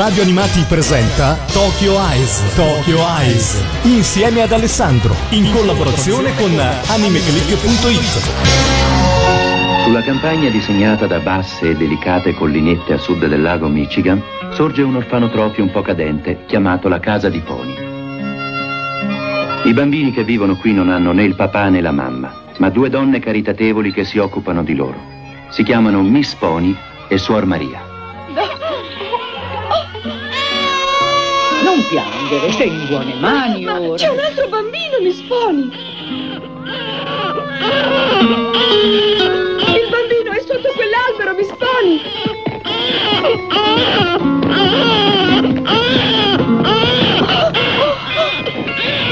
Radio Animati presenta Tokyo Eyes insieme ad Alessandro in collaborazione con AnimeClick.it. Sulla campagna disegnata da basse e delicate collinette a sud del lago Michigan sorge un orfanotrofio un po' cadente chiamato la Casa di Pony. I bambini che vivono qui non hanno né il papà né la mamma, ma due donne caritatevoli che si occupano di loro. Si chiamano Miss Pony e Suor Maria. Non piangere, sei in buone mani ora. C'è un altro bambino, Miss Pony. Il bambino è sotto quell'albero, Miss Pony.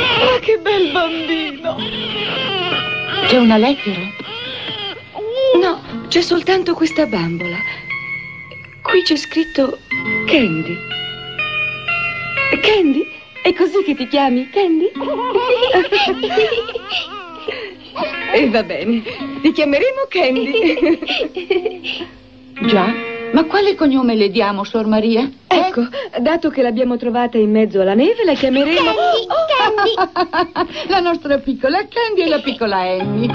Ma che bel bambino. C'è una lettera? No, c'è soltanto questa bambola. Qui c'è scritto Candy. Candy? È così che ti chiami, Candy? E va bene, ti chiameremo Candy. Già? Ma quale cognome le diamo, Suor Maria? Ecco, dato che l'abbiamo trovata in mezzo alla neve, la chiameremo... Candy! La nostra piccola Candy e la piccola Annie.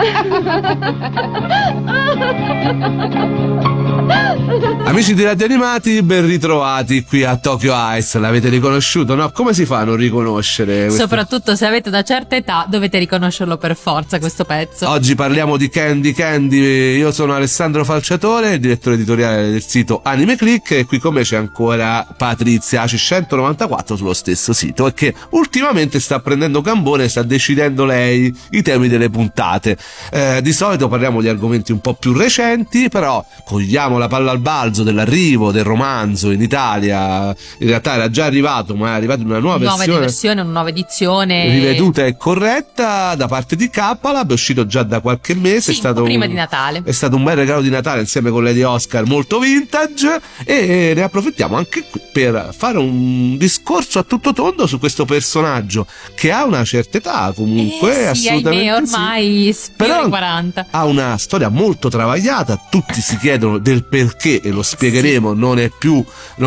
Amici di Radio Animati, ben ritrovati qui a Tokyo Eyes. L'avete riconosciuto, no? Come si fa a non riconoscere questo? Soprattutto se avete una certa età dovete riconoscerlo per forza questo pezzo. Oggi parliamo di Candy. Io sono Alessandro Falciatore, direttore editoriale del sito Anime Click, e qui con me c'è ancora Patrizia AC194 sullo stesso sito, e che ultimamente sta prendendo gambone, sta decidendo lei i temi delle puntate. Di solito parliamo di argomenti un po' più recenti, però cogliamo la palla al balzo dell'arrivo del romanzo in Italia. In realtà era già arrivato, ma è arrivata una nuova versione, una nuova edizione riveduta e corretta da parte di K-Lab, è uscito già da qualche mese, sì, prima di Natale. È stato un bel regalo di Natale insieme con Lady Oscar, molto vintage, e ne approfittiamo anche qui per fare un discorso a tutto tondo su questo personaggio che ha una certa età comunque, sì, assolutamente ahimè, ormai sì. Però 40. Ha una storia molto travagliata, tutti si chiedono del perché, e lo spiegheremo. Sì. Non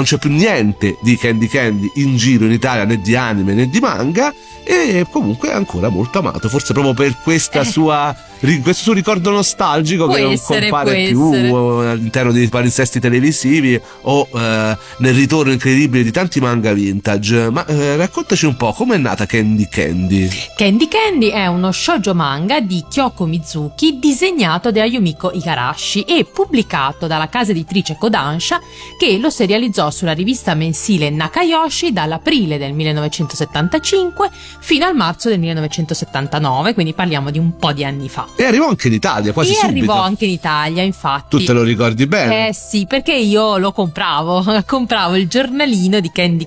c'è più niente di Candy in giro in Italia, né di anime né di manga, e comunque è ancora molto amato, forse proprio per questo suo ricordo nostalgico che non compare più all'interno dei palinsesti televisivi o nel ritorno incredibile di tanti manga vintage. Ma raccontaci un po' com'è nata Candy. Candy è uno shoujo manga di Kyoko Mizuki, disegnato da Yumiko Igarashi e pubblicato dalla casa editrice Kodansha, che lo serializzò sulla rivista mensile Nakayoshi dall'aprile del 1975 fino al marzo del 1979, quindi parliamo di un po' di anni fa. E arrivò anche in Italia quasi subito. Infatti. Tu te lo ricordi bene? Eh sì, perché io lo compravo il giornalino di Candy,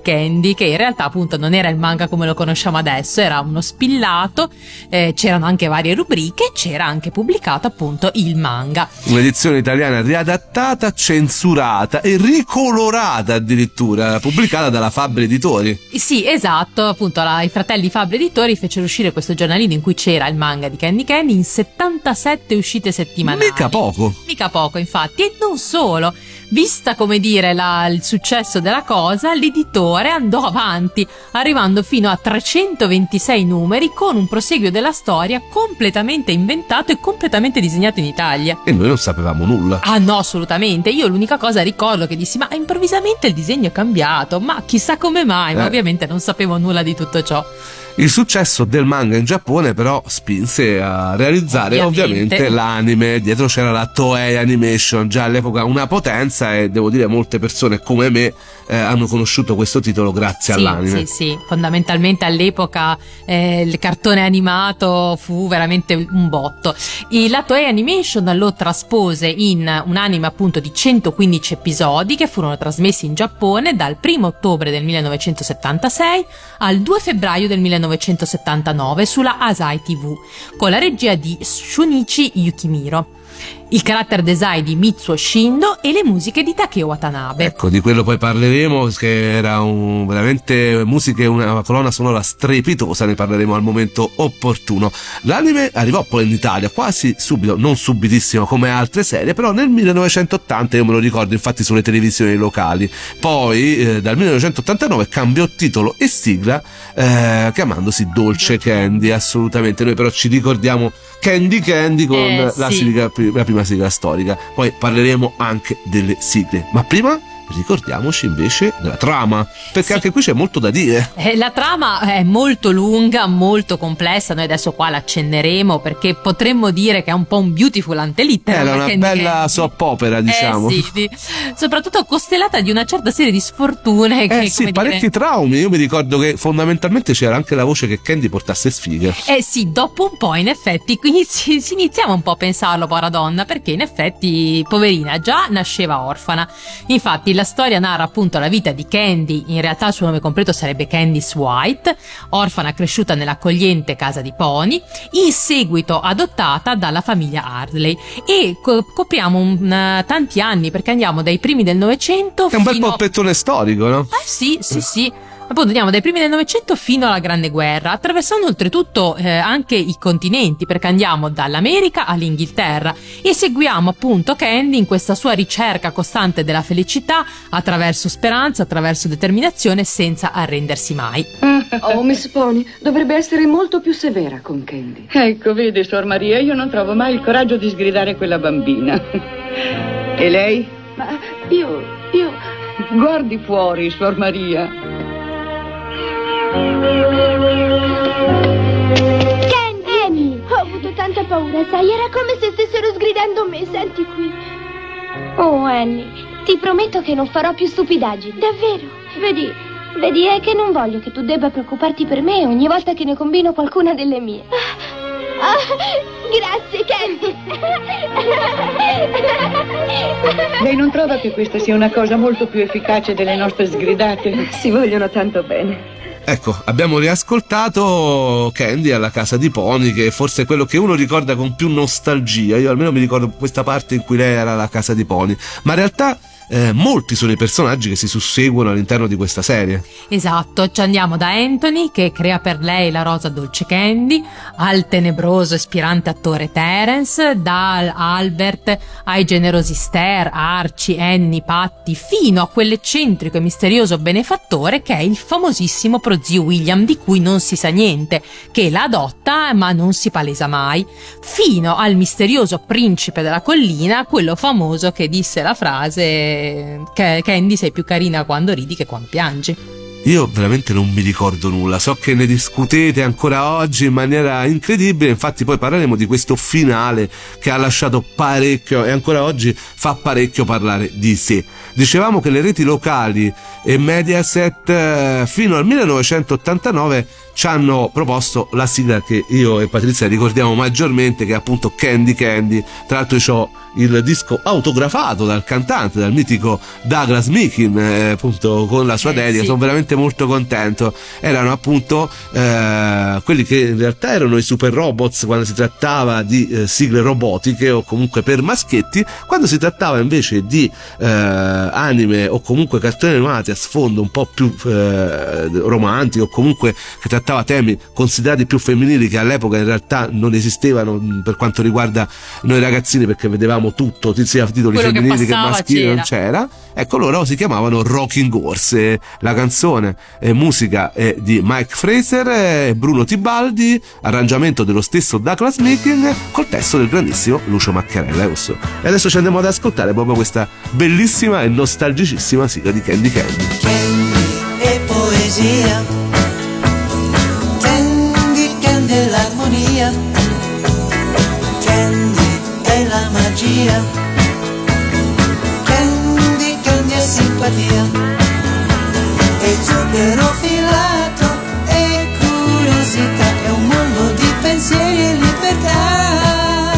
che in realtà appunto non era il manga come lo conosciamo adesso, era uno spillato, c'erano anche varie rubriche, c'era anche pubblicato appunto il manga. Un'edizione italiana riadattata, censurata e ricolorata addirittura, pubblicata dalla Fabbri Editori. Sì, esatto, appunto i fratelli Fabbri Editori fecero uscire questo giornalino in cui c'era il manga di Candy in 77 uscite settimanali. Mica poco, infatti. E non solo, vista come dire il successo della cosa, l'editore andò avanti, arrivando fino a 326 numeri, con un proseguio della storia completamente inventato e completamente disegnato in Italia. E noi non sapevamo nulla. Ah no, assolutamente. Io l'unica cosa ricordo che dissi: ma improvvisamente il disegno è cambiato, ma chissà come mai. Ma ovviamente non sapevo nulla di tutto ciò. Il successo del manga in Giappone però spinse a realizzare ovviamente l'anime. Dietro c'era la Toei Animation, già all'epoca una potenza, e devo dire molte persone come me hanno conosciuto questo titolo grazie all'anime. Sì, fondamentalmente all'epoca il cartone animato fu veramente un botto, e la Toei Animation lo traspose in un anime appunto di 115 episodi che furono trasmessi in Giappone dal 1 ottobre del 1976 al 2 febbraio del 1979 sulla Asahi TV, con la regia di Shunichi Yukimiro. il character design di Mitsuo Shindo e le musiche di Takeo Watanabe. Ecco, di quello poi parleremo, che era veramente musiche, una colonna sonora strepitosa, ne parleremo al momento opportuno. L'anime arrivò poi in Italia quasi subito, non subitissimo come altre serie, però nel 1980, io me lo ricordo infatti sulle televisioni locali. Poi dal 1989 cambiò titolo e sigla chiamandosi Dolce Candy, assolutamente. Noi però ci ricordiamo Candy Candy con la sigla, la prima sigla storica. Poi parleremo anche delle sigle, ma prima ricordiamoci invece della trama, perché anche qui c'è molto da dire. La trama è molto lunga, molto complessa, noi adesso qua l'accenneremo, perché potremmo dire che è un po' un Beautiful ante litteram, era una bella soap opera, diciamo, sì. Soprattutto costellata di una certa serie di sfortune che, parecchi traumi. Io mi ricordo che fondamentalmente c'era anche la voce che Candy portasse sfighe, dopo un po', in effetti, quindi si iniziava un po' a pensarlo, povera donna, perché in effetti poverina già nasceva orfana. Infatti la storia narra appunto la vita di Candy, in realtà il suo nome completo sarebbe Candice White, orfana cresciuta nell'accogliente casa di Pony, in seguito adottata dalla famiglia Hartley, e copriamo tanti anni, perché andiamo dai primi del Novecento. È un bel poppettone storico, no? Sì. Appunto andiamo dai primi del Novecento fino alla Grande Guerra, attraversando oltretutto anche i continenti, perché andiamo dall'America all'Inghilterra e seguiamo appunto Candy in questa sua ricerca costante della felicità attraverso speranza, attraverso determinazione, senza arrendersi mai. Oh, Miss Pony dovrebbe essere molto più severa con Candy. Ecco, vede, Sor Maria, io non trovo mai il coraggio di sgridare quella bambina. E lei? Ma io... Guardi fuori, Sor Maria. Candy! Ho avuto tanta paura, sai, era come se stessero sgridando me, senti qui. Oh, Annie, ti prometto che non farò più stupidaggini. Davvero? Vedi, è che non voglio che tu debba preoccuparti per me ogni volta che ne combino qualcuna delle mie. Grazie, Candy. Lei non trova che questa sia una cosa molto più efficace delle nostre sgridate? Si vogliono tanto bene. Ecco, abbiamo riascoltato Candy alla casa di Pony, che forse è quello che uno ricorda con più nostalgia. Io almeno mi ricordo questa parte in cui lei era alla casa di Pony, ma in realtà molti sono i personaggi che si susseguono all'interno di questa serie. Esatto, ci andiamo da Anthony, che crea per lei la rosa dolce Candy, al tenebroso e spirante attore Terence, da Albert ai generosi Esther, Archie, Annie, Patty, fino a quell'eccentrico e misterioso benefattore che è il famosissimo prozio William, di cui non si sa niente, che la adotta ma non si palesa mai, fino al misterioso principe della collina, quello famoso che disse la frase Candy, sei più carina quando ridi che quando piangi. Io veramente non mi ricordo nulla, so che ne discutete ancora oggi in maniera incredibile, infatti poi parleremo di questo finale che ha lasciato parecchio e ancora oggi fa parecchio parlare di sé. Dicevamo che le reti locali e Mediaset fino al 1989 ci hanno proposto la sigla che io e Patrizia ricordiamo maggiormente, che è appunto Candy Candy. Tra l'altro io ho il disco autografato dal cantante, dal mitico Douglas Meekin, appunto con la sua dedica. Sono veramente molto contento. Erano appunto quelli che in realtà erano i super robots quando si trattava di sigle robotiche o comunque per maschietti, quando si trattava invece di anime o comunque cartoni animati a sfondo un po' più romantico, o comunque che trattava temi considerati più femminili, che all'epoca in realtà non esistevano per quanto riguarda noi ragazzini, perché vedevamo tutto, sia titoli quello femminili che maschili non c'era. Ecco, loro si chiamavano Rocking Horse. La canzone e musica è di Mike Fraser e Bruno Tibaldi, arrangiamento dello stesso Douglas Meekin, col testo del grandissimo Lucio Macchiarella. E adesso ci andiamo ad ascoltare proprio questa bellissima e nostalgicissima sigla di Candy Candy. Candy e poesia, Candy Candy è l'armonia, Candy è la magia, Candy Candy è simpatia, e zucchero filato e curiosità, è un mondo di pensieri e libertà,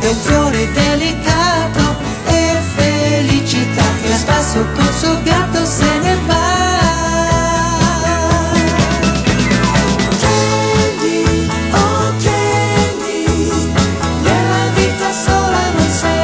è un fiore delicato e felicità, che a spasso col suo gatto se ne va. Candy, oh Candy, nella vita sola non sei.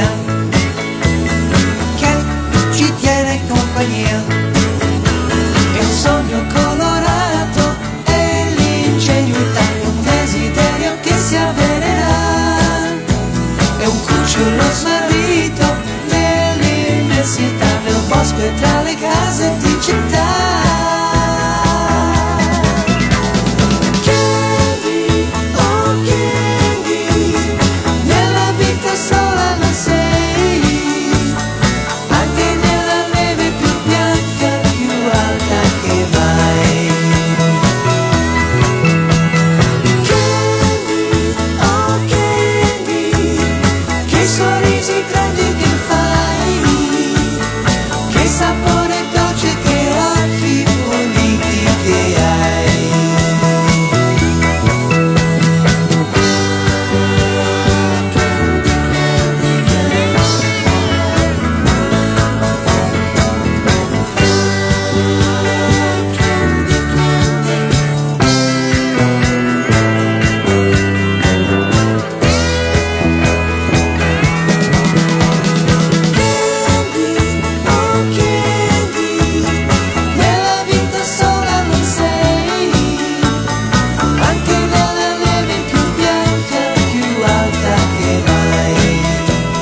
magia che ci tiene compagnia. È un sogno colorato, è l'ingenuità, è un desiderio che si avvererà. È un cucciolo smarrito nell'immensità, nel bosco e tra le case di città.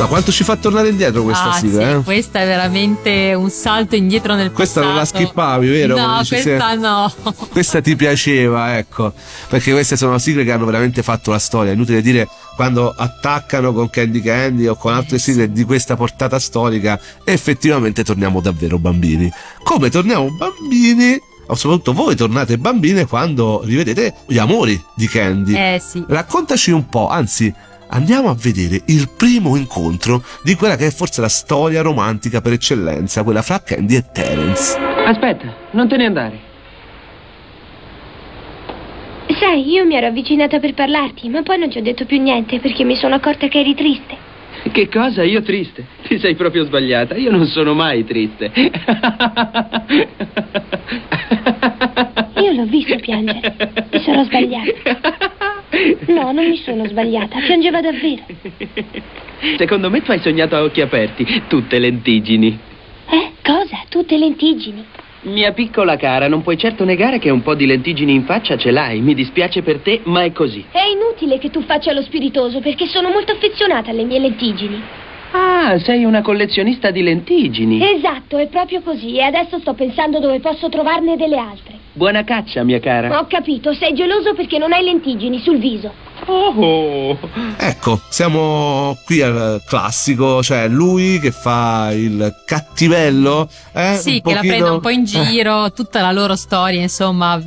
Quanto ci fa tornare indietro questa sigla? Sì, eh? Questa è veramente un salto indietro nel questa passato. Questa non la skippavi, vero? No, questa no. Questa ti piaceva, ecco, perché queste sono sigle che hanno veramente fatto la storia. Inutile dire, quando attaccano con Candy Candy o con altre sigle di questa portata storica, effettivamente torniamo davvero bambini. Come torniamo bambini? Soprattutto voi tornate bambine quando rivedete gli amori di Candy. Sì. Raccontaci un po', anzi, andiamo a vedere il primo incontro di quella che è forse la storia romantica per eccellenza, quella fra Candy e Terence. Aspetta, non te ne andare. Sai, io mi ero avvicinata per parlarti, ma poi non ti ho detto più niente perché mi sono accorta che eri triste. Che cosa? Io triste? Ti sei proprio sbagliata, io non sono mai triste. Io l'ho visto piangere, mi sono sbagliata. No, non mi sono sbagliata, piangeva davvero. Secondo me tu hai sognato a occhi aperti, tutte lentiggini. Cosa? Tutte lentiggini? Mia piccola cara, non puoi certo negare che un po' di lentiggini in faccia ce l'hai. Mi dispiace per te, ma è così. È inutile che tu faccia lo spiritoso, perché sono molto affezionata alle mie lentiggini. Ah, sei una collezionista di lentiggini. Esatto, è proprio così, e adesso sto pensando dove posso trovarne delle altre. Buona caccia, mia cara. Ho capito, sei geloso perché non hai lentiggini sul viso. Ecco, siamo qui al classico, cioè lui che fa il cattivello, sì, che la prende un po' in giro, tutta la loro storia, insomma,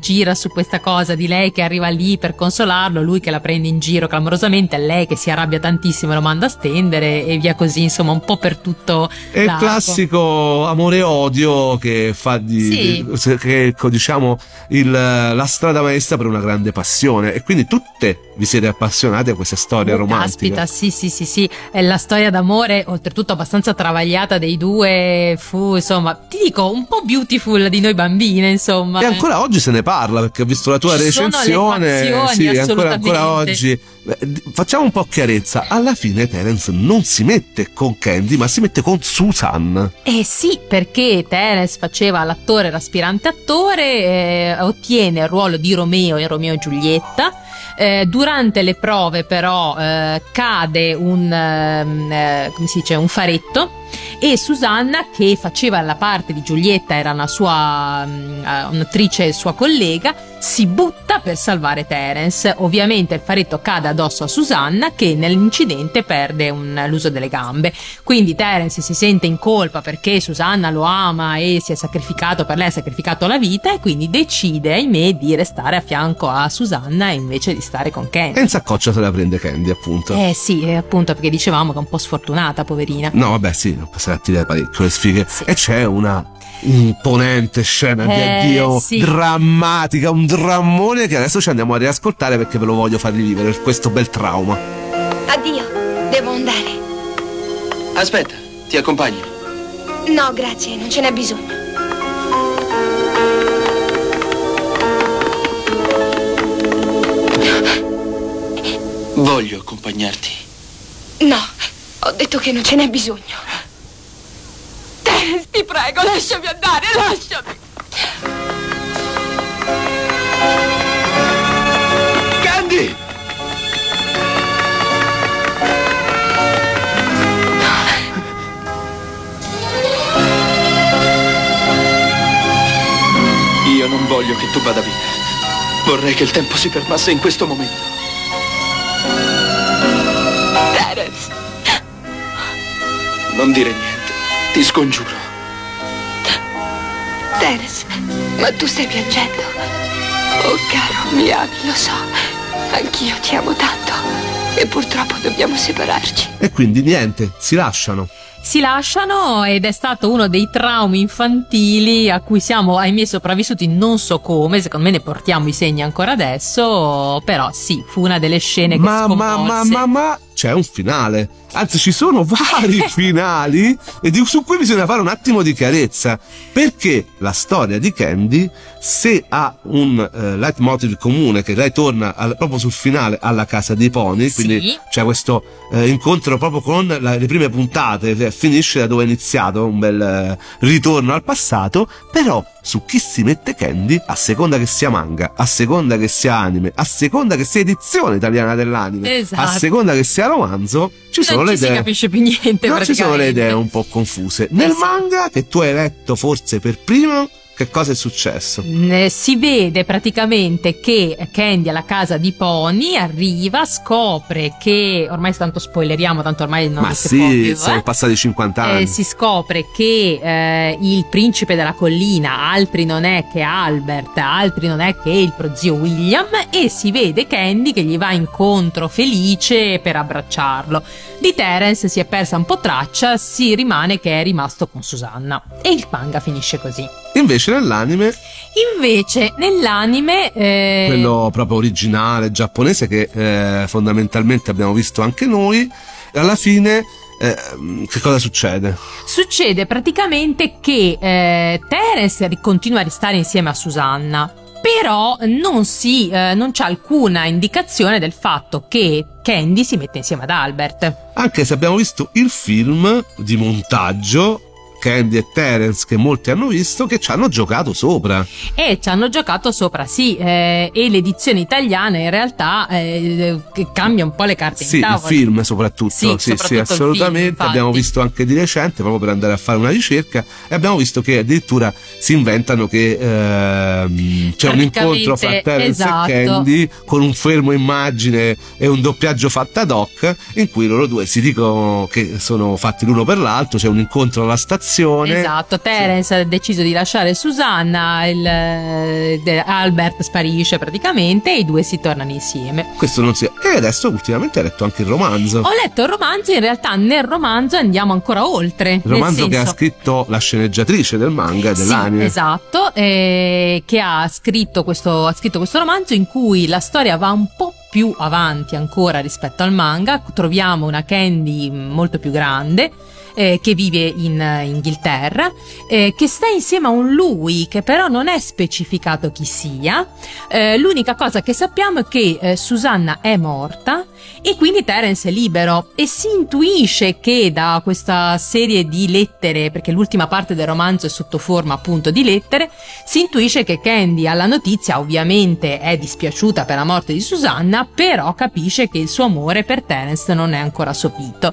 gira su questa cosa di lei che arriva lì per consolarlo, lui che la prende in giro clamorosamente, lei che si arrabbia tantissimo e lo manda a stendere e via così, insomma, un po' per tutto. È il classico amore e odio che fa diciamo la strada maestra per una grande passione, e quindi tutte vi siete appassionate a questa storia romantica. Caspita, sì, è la storia d'amore oltretutto abbastanza travagliata dei due, fu, insomma, ti dico, un po' beautiful di noi bambine, insomma. E ancora oggi se ne parla, perché ho visto la tua recensione, sì, ancora oggi. Facciamo un po' chiarezza, alla fine Terence non si mette con Candy, ma si mette con Susan. Sì, perché Terence faceva l'attore, l'aspirante attore, ottiene il ruolo di Romeo in Romeo e Giulietta. Durante le prove però cade un faretto, e Susanna, che faceva la parte di Giulietta, era un'attrice sua collega, si butta per salvare Terence. Ovviamente il faretto cade addosso a Susanna, che nell'incidente perde l'uso delle gambe, quindi Terence si sente in colpa perché Susanna lo ama e si è sacrificato per lei, ha sacrificato la vita, e quindi decide, ahimè, di restare a fianco a Susanna e invece di stare con Candy. E in saccoccia se la prende Candy, appunto. Sì, appunto, perché dicevamo che è un po' sfortunata, poverina. No, vabbè, sì, non passerà a tirare parecchio le sfighe, sì. E c'è una imponente scena di addio, sì, drammatica, un drammone che adesso ci andiamo a riascoltare perché ve lo voglio far rivivere, questo bel trauma. Addio, devo andare. Aspetta, ti accompagno. No, grazie, non ce n'è bisogno. Voglio accompagnarti. No, Ho detto che non ce n'è bisogno. Terence, ti prego, lasciami andare, lasciami. Candy! Io non voglio che tu vada via. Vorrei che il tempo si fermasse in questo momento. Terence! Non dire niente, ti scongiuro. Terence, ma tu stai piangendo? Oh caro, mi ami, lo so. Anch'io ti amo tanto. E purtroppo dobbiamo separarci. E quindi niente, si lasciano. Si lasciano ed è stato uno dei traumi infantili a cui siamo, ahimè, sopravvissuti non so come, secondo me ne portiamo i segni ancora adesso, però sì, fu una delle scene che scommosse. Ma c'è un finale, anzi ci sono vari finali e su cui bisogna fare un attimo di chiarezza, perché la storia di Candy, se ha un leitmotiv comune, che lei torna proprio sul finale alla casa dei pony, quindi sì, c'è questo incontro proprio con le prime puntate, finisce da dove è iniziato, un bel ritorno al passato. Però su chi si mette Candy, a seconda che sia manga, a seconda che sia anime, a seconda che sia edizione italiana dell'anime, esatto, a seconda che sia romanzo, ci non sono ci le idee, non si capisce più niente, no, ci sono le idee un po' confuse. Nel manga, che tu hai letto forse per primo, che cosa è successo? Si vede praticamente che Candy alla casa di Pony arriva, scopre che, ormai tanto spoileriamo, tanto ormai non si può più. Ma sì, sono passati 50 anni. Si scopre che il principe della collina, altri non è che Albert, altri non è che il prozio William, e si vede Candy che gli va incontro felice per abbracciarlo. Di Terence si è persa un po' traccia, si rimane che è rimasto con Susanna. E il manga finisce così. Invece nell'anime quello proprio originale giapponese, che fondamentalmente abbiamo visto anche noi, alla fine che cosa succede? Succede praticamente che Terence continua a restare insieme a Susanna, però non c'è alcuna indicazione del fatto che Candy si mette insieme ad Albert, anche se abbiamo visto il film di montaggio Candy e Terence, che molti hanno visto, che ci hanno giocato sopra. Sì, e l'edizione italiana in realtà cambia un po' le carte in tavola. Sì, il film soprattutto. Sì, assolutamente. Film, abbiamo visto anche di recente, proprio per andare a fare una ricerca, e abbiamo visto che addirittura si inventano che c'è un incontro fra Terence e Candy, con un fermo immagine e un doppiaggio fatto ad hoc, in cui loro due si dicono che sono fatti l'uno per l'altro, c'è un incontro alla stazione. Esatto, Terence ha deciso di lasciare Susanna, Albert sparisce praticamente e i due si tornano insieme. Questo non si è. E adesso ultimamente hai letto anche il romanzo. Ho letto il romanzo, in realtà nel romanzo andiamo ancora oltre. Il romanzo che ha scritto la sceneggiatrice del manga e dell'anime. Sì, esatto, che ha scritto questo romanzo in cui la storia va un po' più avanti ancora rispetto al manga. Troviamo una Candy molto più grande, che vive in Inghilterra, che sta insieme a un lui che però non è specificato chi sia. L'unica cosa che sappiamo è che Susanna è morta e quindi Terence è libero, e si intuisce che da questa serie di lettere, perché l'ultima parte del romanzo è sotto forma appunto di lettere, si intuisce che Candy alla notizia ovviamente è dispiaciuta per la morte di Susanna, però capisce che il suo amore per Terence non è ancora sopito.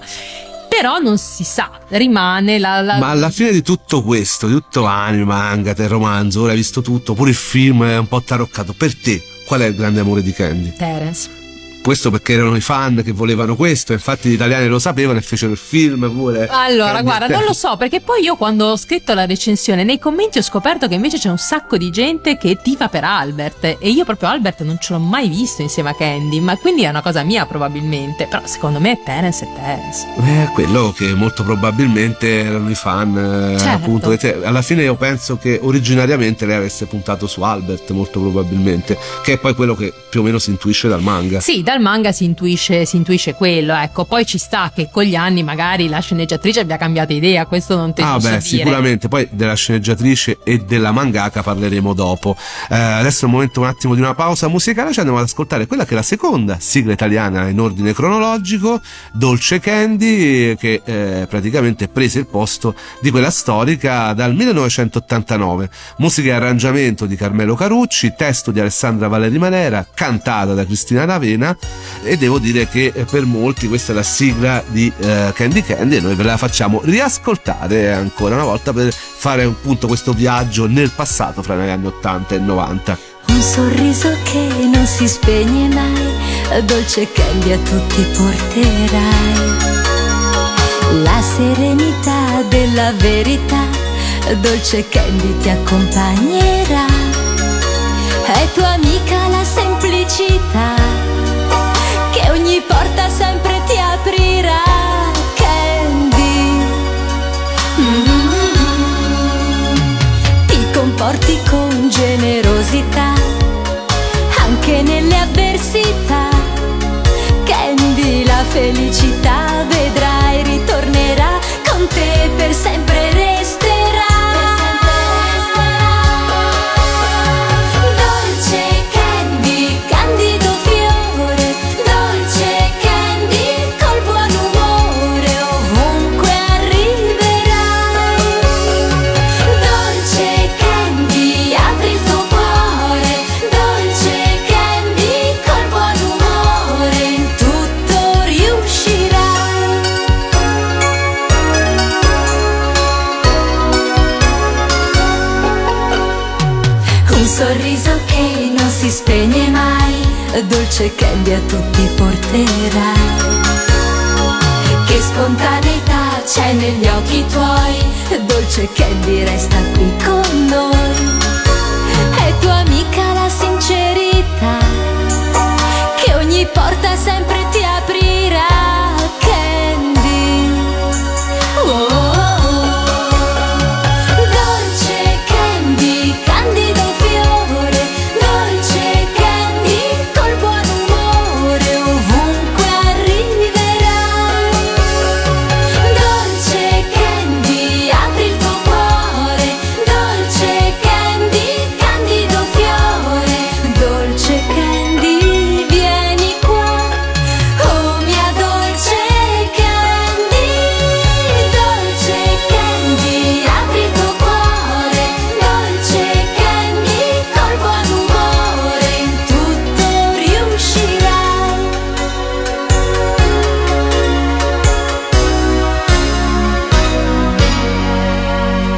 Però non si sa, rimane la... Ma alla fine di tutto questo, di tutto anime, manga, del romanzo, ora hai visto tutto, pure il film è un po' taroccato. Per te, qual è il grande amore di Candy? Terence. Questo perché erano i fan che volevano questo, infatti gli italiani lo sapevano e fecero il film pure. Allora, Candy, guarda, non lo so, perché poi io quando ho scritto la recensione, nei commenti ho scoperto che invece c'è un sacco di gente che tifa per Albert, e io proprio Albert non ce l'ho mai visto insieme a Candy, ma quindi è una cosa mia probabilmente, però secondo me Terence è Terence. Quello che molto probabilmente erano i fan, certo, appunto. Alla fine io penso che originariamente lei avesse puntato su Albert, molto probabilmente, che è poi quello che più o meno si intuisce dal manga. Sì, dal manga si intuisce quello, ecco. Poi ci sta che con gli anni magari la sceneggiatrice abbia cambiato idea, questo non te lo so dire. Sicuramente, poi della sceneggiatrice e della mangaka parleremo dopo. Adesso è il momento un attimo di una pausa musicale, ci andiamo ad ascoltare quella che è la seconda sigla italiana in ordine cronologico, Dolce Candy, che praticamente prese il posto di quella storica dal 1989. Musica e arrangiamento di Carmelo Carucci, testo di Alessandra Valeri Manera, cantata da Cristina D'Avena, e devo dire che per molti questa è la sigla di Candy Candy, e noi ve la facciamo riascoltare ancora una volta per fare appunto questo viaggio nel passato fra gli anni 80 e 90. Un sorriso che non si spegne mai, dolce Candy a tutti porterai, la serenità della verità, dolce Candy ti accompagnerà, è tua amica la semplicità, che ogni porta sempre ti aprirà, Candy. Ti comporti con generosità, anche nelle avversità, Candy la felicità vedrai, ritornerà con te per sempre resterà. Spegne mai, dolce Candy a tutti porterai, che spontaneità c'è negli occhi tuoi, dolce Candy resta qui con noi, è tua amica la sincerità, che ogni porta sempre ti aprirà, Candy.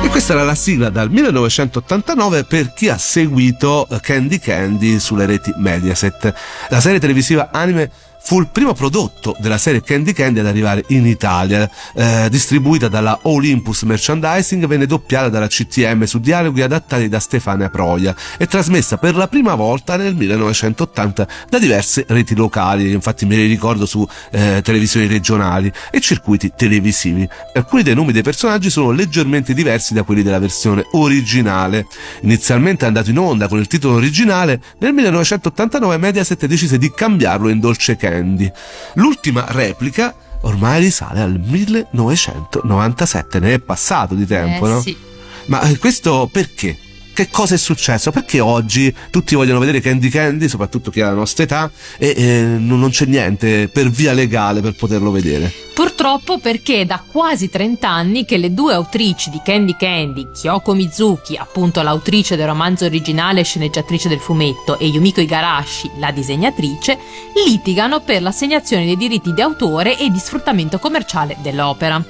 Questa era la sigla dal 1989 per chi ha seguito Candy Candy sulle reti Mediaset. La serie televisiva anime fu il primo prodotto della serie Candy Candy ad arrivare in Italia, distribuita dalla Olympus Merchandising, venne doppiata dalla CTM su dialoghi adattati da Stefania Proia e trasmessa per la prima volta nel 1980 da diverse reti locali, infatti me li ricordo su televisioni regionali e circuiti televisivi. Alcuni dei nomi dei personaggi sono leggermente diversi da quelli della versione originale. Inizialmente andato in onda con il titolo originale, nel 1989 Mediaset decise di cambiarlo in Dolce Candy. L'ultima replica ormai risale al 1997, ne è passato di tempo, no? Sì. Ma questo perché? Che cosa è successo? Perché oggi tutti vogliono vedere Candy Candy, soprattutto chi ha la nostra età, e non c'è niente per via legale per poterlo vedere? Purtroppo perché è da quasi 30 anni che le due autrici di Candy Candy, Kyoko Mizuki, appunto l'autrice del romanzo originale e sceneggiatrice del fumetto, e Yumiko Igarashi, la disegnatrice, litigano per l'assegnazione dei diritti di autore e di sfruttamento commerciale dell'opera.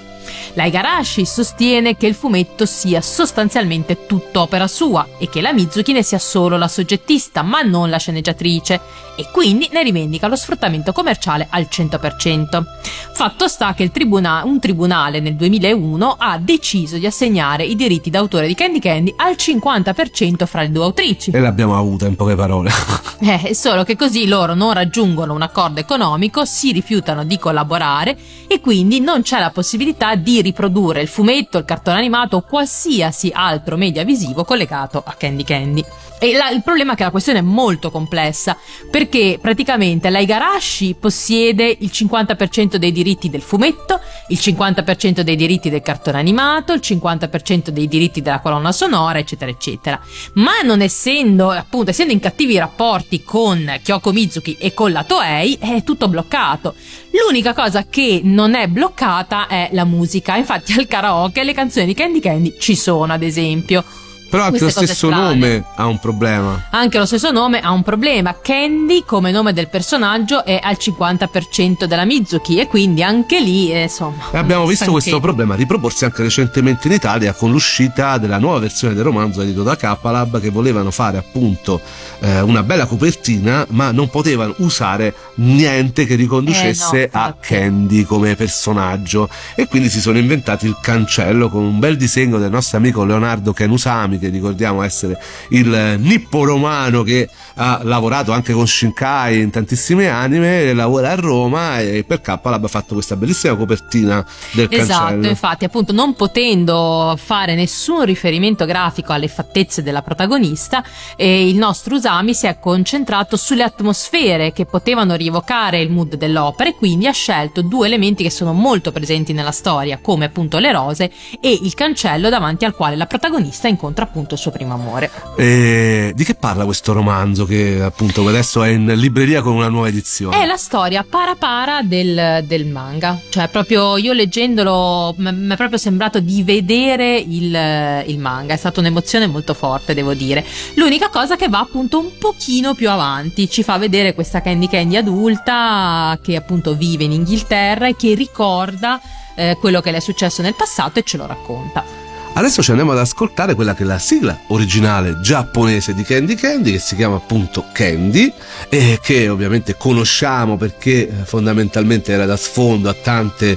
La Igarashi sostiene che il fumetto sia sostanzialmente tutt'opera sua e che la Mizuki ne sia solo la soggettista ma non la sceneggiatrice, e quindi ne rivendica lo sfruttamento commerciale al 100%. Fatto sta che un tribunale nel 2001 ha deciso di assegnare i diritti d'autore di Candy Candy al 50% fra le due autrici. E l'abbiamo avuta, in poche parole. Solo che così loro non raggiungono un accordo economico, si rifiutano di collaborare e quindi non c'è la possibilità possibilità di riprodurre il fumetto, il cartone animato o qualsiasi altro media visivo collegato a Candy Candy. E il problema è che la questione è molto complessa, perché praticamente l'Aigarashi possiede il 50% dei diritti del fumetto, il 50% dei diritti del cartone animato, il 50% dei diritti della colonna sonora, eccetera eccetera, ma non essendo, appunto, essendo in cattivi rapporti con Kyoko Mizuki e con la Toei, è tutto bloccato. L'unica cosa che non è bloccata è la musica, infatti al karaoke le canzoni di Candy Candy ci sono, ad esempio. Però anche lo stesso nome ha un problema. Anche lo stesso nome ha un problema. Candy, come nome del personaggio, è al 50% della Mizuki, e quindi anche lì, insomma... Abbiamo visto questo problema riproporsi anche recentemente in Italia con l'uscita della nuova versione del romanzo edito da Kapalab, che volevano fare appunto una bella copertina, ma non potevano usare niente che riconducesse a Candy come personaggio, e quindi si sono inventati il cancello con un bel disegno del nostro amico Leonardo Kenusami, che ricordiamo essere il nippo romano che ha lavorato anche con Shinkai in tantissime anime, lavora a Roma, e per Kapalab ha fatto questa bellissima copertina del cancello. Esatto, infatti, appunto, non potendo fare nessun riferimento grafico alle fattezze della protagonista, il nostro Usami si è concentrato sulle atmosfere che potevano rievocare il mood dell'opera, e quindi ha scelto due elementi che sono molto presenti nella storia, come appunto le rose e il cancello davanti al quale la protagonista incontra appunto il suo primo amore. E di che parla questo romanzo, che appunto adesso è in libreria con una nuova edizione? È la storia para del manga, cioè proprio io leggendolo mi è proprio sembrato di vedere il manga, è stata un'emozione molto forte, devo dire. L'unica cosa che va appunto un pochino più avanti, ci fa vedere questa Candy Candy adulta che appunto vive in Inghilterra e che ricorda quello che le è successo nel passato e ce lo racconta. Adesso ci andiamo ad ascoltare quella che è la sigla originale giapponese di Candy Candy, che si chiama appunto Candy, e che ovviamente conosciamo perché fondamentalmente era da sfondo a tanti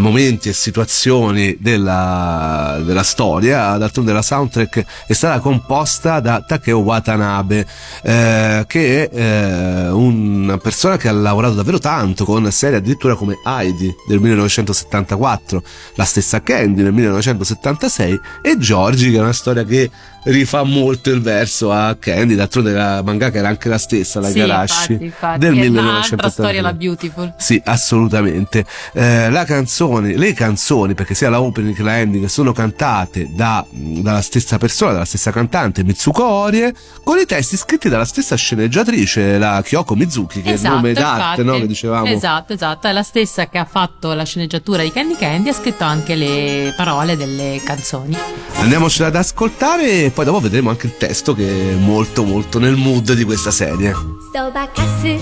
momenti e situazioni della storia. D'altronde la soundtrack è stata composta da Takeo Watanabe, che è una persona che ha lavorato davvero tanto con serie addirittura come Heidi del 1974, la stessa Candy nel 1976, e Giorgi, che è una storia che rifà molto il verso a Candy. D'altronde la mangaka era anche la stessa, la Igarashi, infatti, del 1983. Un'altra storia, la Beautiful. Sì, assolutamente. Le canzoni, perché sia la opening che la ending, sono cantate dalla stessa persona, dalla stessa cantante, Mitsuko Orie, con i testi scritti dalla stessa sceneggiatrice, la Kyoko Mizuki, che è il nome d'arte, no? Che dicevamo. Esatto, è la stessa che ha fatto la sceneggiatura di Candy Candy, ha scritto anche le parole delle canzoni. Andiamocela ad ascoltare, e poi dopo vedremo anche il testo, che è molto molto nel mood di questa serie. Sobakasu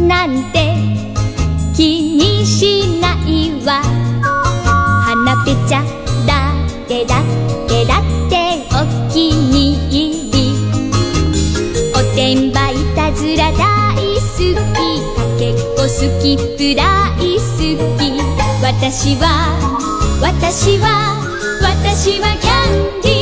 nante kini shinai wa hanapecha datte datte datte okiniiri otenba itazura daisuki takekko skippu daisuki watashi wa candy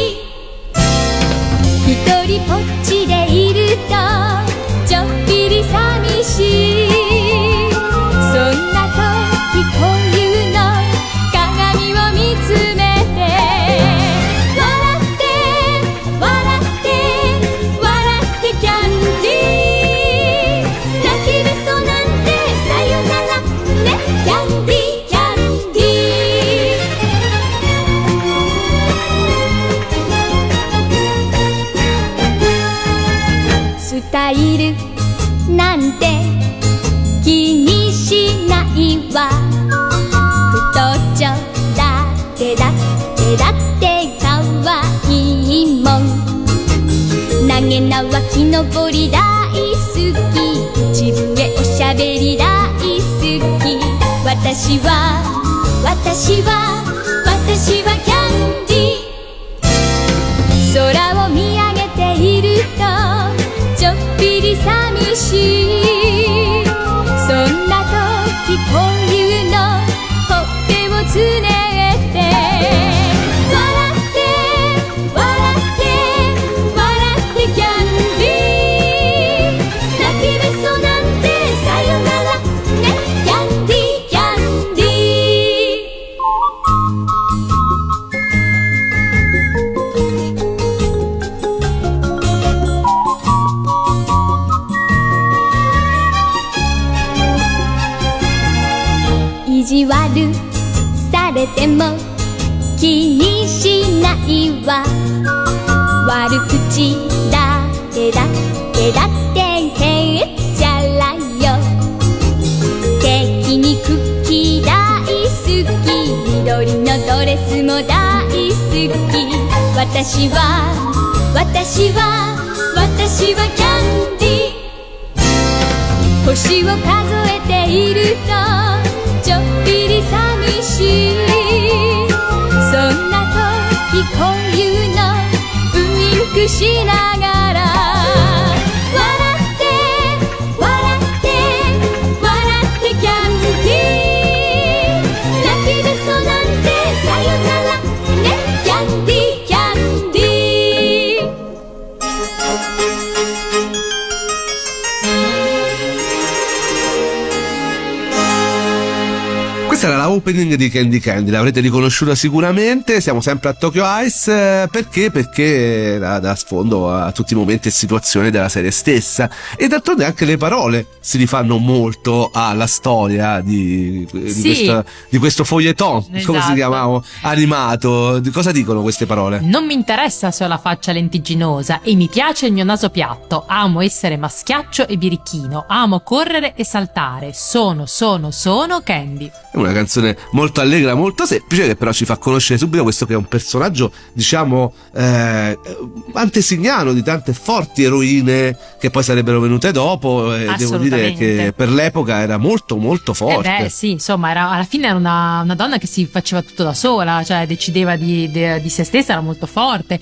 されても気にしないわ。悪口だってだってだってへっちゃらよ。敵にクッキー大好き、緑のドレスも大好き。私はキャンディー。星を数えているとちょっぴり寂しい。そんな時こういうのウインクしながら笑ってキャンディー。泣き出そうなんてさよならね、キャンディー。Questa era la opening di Candy Candy, l'avrete riconosciuta sicuramente. Siamo sempre a Tokyo Ice, perché dà sfondo a tutti i momenti e situazioni della serie stessa, e d'altronde anche le parole si rifanno molto alla storia di questo foglietton, esatto. Come si chiamava, animato. Di cosa dicono queste parole? Non mi interessa se ho la faccia lentigginosa e mi piace il mio naso piatto, amo essere maschiaccio e birichino, amo correre e saltare, sono Candy. È una canzone molto allegra, molto semplice, che però ci fa conoscere subito questo che è un personaggio, diciamo, antesignano di tante forti eroine che poi sarebbero venute dopo, e devo dire che per l'epoca era molto molto forte. Sì, insomma, alla fine era una donna che si faceva tutto da sola, cioè decideva di se stessa, era molto forte,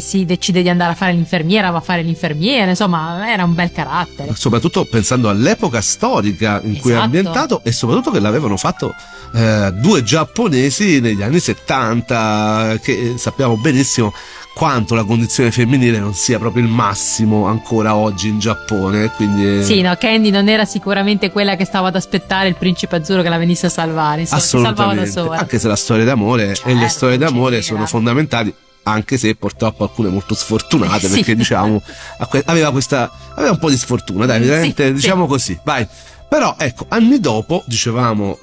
si decide di andare a fare l'infermiera, va a fare l'infermiera, insomma era un bel carattere. Soprattutto pensando all'epoca storica in cui è ambientato, e soprattutto che l'avevano fatto due giapponesi negli anni 70, che sappiamo benissimo quanto la condizione femminile non sia proprio il massimo ancora oggi in Giappone, quindi sì, no, Candy non era sicuramente quella che stava ad aspettare il principe azzurro che la venisse a salvare, insomma, assolutamente, si salvava da sola. Anche se la storia d'amore, certo, e le storie d'amore sono fondamentali, anche se purtroppo alcune molto sfortunate, sì, perché diciamo aveva un po' di sfortuna, dai, veramente, sì, diciamo, sì, così, vai. Però ecco, anni dopo, dicevamo,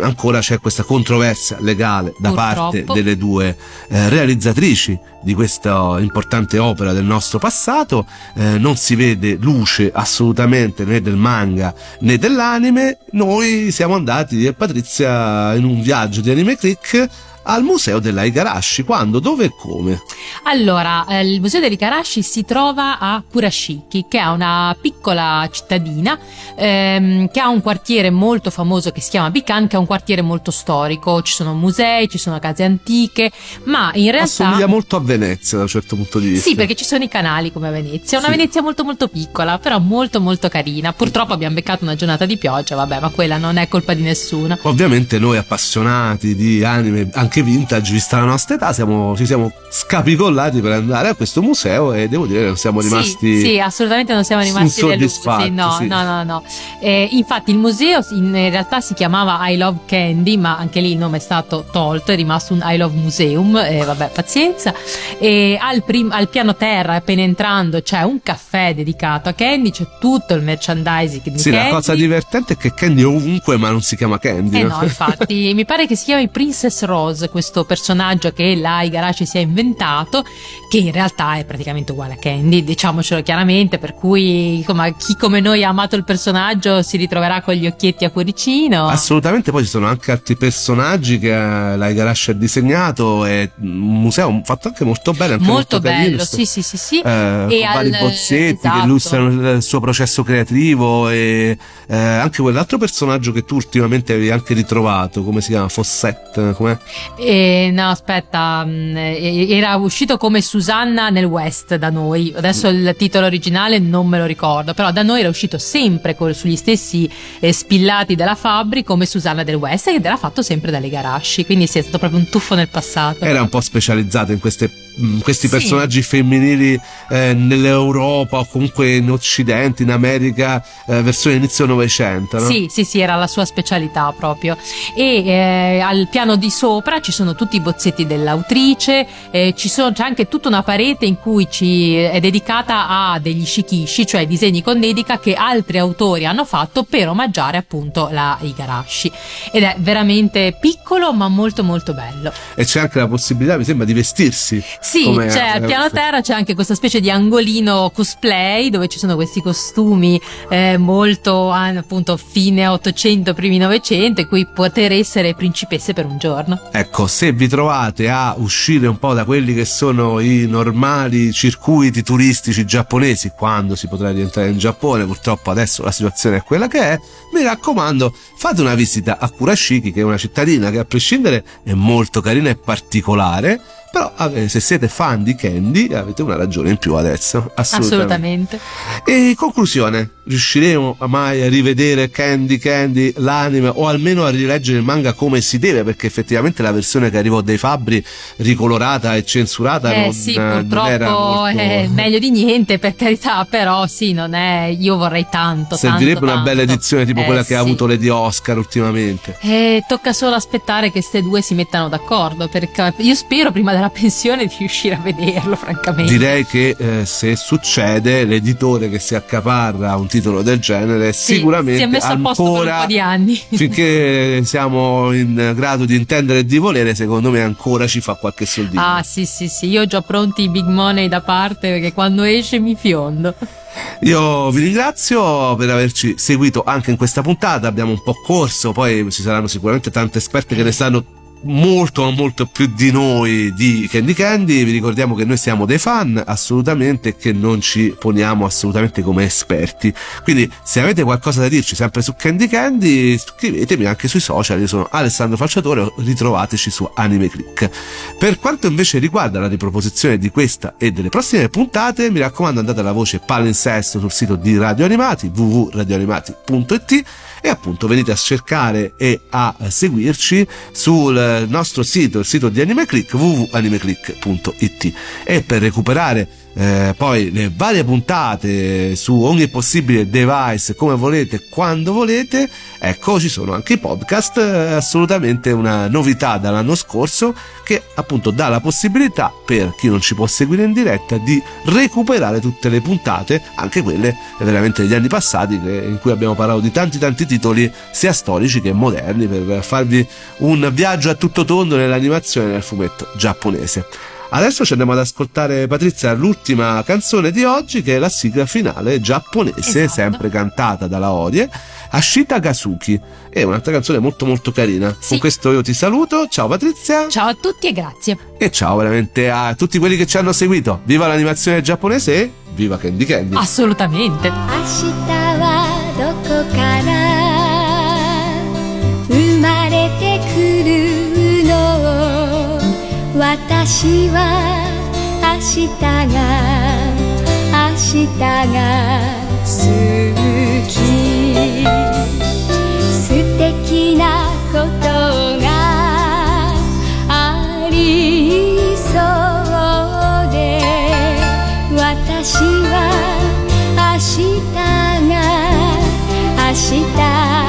ancora c'è questa controversia legale da parte delle due realizzatrici di questa importante opera del nostro passato. Non si vede luce assolutamente né del manga né dell'anime. Noi siamo andati, io e Patrizia, in un viaggio di Anime Click al museo dell'Aigarashi. Quando, dove e come? Allora, il museo dell'Aigarashi si trova a Kurashiki, che è una piccola cittadina che ha un quartiere molto famoso che si chiama Bikan, che è un quartiere molto storico. Ci sono musei, ci sono case antiche, ma in realtà assomiglia molto a Venezia da un certo punto di vista. Sì, perché ci sono i canali come a Venezia, una, sì, Venezia molto molto piccola, però molto molto carina. Purtroppo abbiamo beccato una giornata di pioggia, vabbè, ma quella non è colpa di nessuno. Ovviamente noi appassionati di anime, anche vintage, vista la nostra età, ci siamo scapicollati per andare a questo museo, e devo dire che non siamo rimasti, sì, assolutamente non siamo rimasti delusi, no. Infatti il museo in realtà si chiamava I Love Candy, ma anche lì il nome è stato tolto, è rimasto un I Love Museum, vabbè, pazienza. E al piano terra, appena entrando, c'è un caffè dedicato a Candy, c'è tutto il merchandising di Candy. La cosa divertente è che Candy è ovunque, ma non si chiama Candy, no, infatti. Mi pare che si chiami Princess Rose, questo personaggio che l'Aigarashi si è inventato, che in realtà è praticamente uguale a Candy, diciamocelo chiaramente, per cui chi come noi ha amato il personaggio si ritroverà con gli occhietti a cuoricino. Assolutamente. Poi ci sono anche altri personaggi che l'Aigarashi ha disegnato, è un museo fatto anche molto bene, anche molto bello, carino, sì, e con vari bozzetti, esatto, che illustrano il suo processo creativo, e anche quell'altro personaggio che tu ultimamente avevi anche ritrovato, come si chiama? Fossette, com'è? No, aspetta, era uscito come Susanna nel West da noi, adesso il titolo originale non me lo ricordo, però da noi era uscito sempre sugli stessi spillati della Fabbri come Susanna del West, ed era fatto sempre dalle Garashi, quindi sì, è stato proprio un tuffo nel passato. Era un po' specializzato in questi personaggi femminili nell'Europa, o comunque in Occidente, in America, verso l'inizio Novecento, no? Sì, era la sua specialità proprio. E al piano di sopra ci sono tutti i bozzetti dell'autrice, c'è anche tutta una parete in cui è dedicata a degli shikishi, cioè disegni con dedica che altri autori hanno fatto per omaggiare appunto la Igarashi, ed è veramente piccolo ma molto molto bello. E c'è anche la possibilità, mi sembra, di vestirsi. Sì, come cioè al piano terra c'è anche questa specie di angolino cosplay dove ci sono questi costumi molto appunto fine 800 primi 900, in cui poter essere principesse per un giorno. Ecco, se vi trovate a uscire un po' da quelli che sono i normali circuiti turistici giapponesi, quando si potrà rientrare in Giappone, purtroppo adesso la situazione è quella che è, mi raccomando, fate una visita a Kurashiki, che è una cittadina che a prescindere è molto carina e particolare, però se siete fan di Candy avete una ragione in più adesso, assolutamente. E conclusione, riusciremo mai a rivedere Candy l'anime, o almeno a rileggere il manga come si deve, perché effettivamente la versione che arrivò dai Fabbri ricolorata e censurata non era molto... meglio di niente, per carità, però sì, non è, io vorrei tanto servirebbe tanto, una bella edizione tipo quella che ha avuto Lady Oscar ultimamente. Tocca solo aspettare che queste due si mettano d'accordo, perché io spero prima la pensione di riuscire a vederlo, francamente. Direi che se succede, l'editore che si accaparra un titolo del genere sicuramente si è messo ancora, a posto per un po' di anni, finché siamo in grado di intendere e di volere, secondo me ancora ci fa qualche soldino. Sì, io ho già pronti i big money da parte, perché quando esce mi fiondo. Io vi ringrazio per averci seguito anche in questa puntata, abbiamo un po' corso, poi ci saranno sicuramente tante esperte che ne sanno molto più di noi di Candy. Vi ricordiamo che noi siamo dei fan assolutamente e che non ci poniamo assolutamente come esperti, quindi se avete qualcosa da dirci sempre su Candy scrivetemi anche sui social, io sono Alessandro Falciatore, ritrovateci su Anime Click. Per quanto invece riguarda la riproposizione di questa e delle prossime puntate, mi raccomando, andate alla voce palinsesto sul sito di Radio Animati, www.radioanimati.it, e appunto venite a cercare e a seguirci sul nostro sito, il sito di Anime Click, www.animeclick.it, e per recuperare poi le varie puntate su ogni possibile device, come volete, quando volete, ecco, ci sono anche i podcast, assolutamente una novità dall'anno scorso che appunto dà la possibilità per chi non ci può seguire in diretta di recuperare tutte le puntate, anche quelle veramente degli anni passati, in cui abbiamo parlato di tanti titoli sia storici che moderni, per farvi un viaggio a tutto tondo nell'animazione e nel fumetto giapponese. Adesso ci andiamo ad ascoltare, Patrizia, l'ultima canzone di oggi, che è la sigla finale giapponese, esatto, sempre cantata dalla Orie, Ashita Kazuki. È un'altra canzone molto carina. Sì. Con questo io ti saluto. Ciao Patrizia. Ciao a tutti e grazie. E ciao veramente a tutti quelli che ci hanno seguito. Viva l'animazione giapponese e viva Candy. Assolutamente. Ashita wa doko kara umarete kuru no, 私は明日が好き、素敵なことがありそうで、私は明日が好き、私は明日が好き、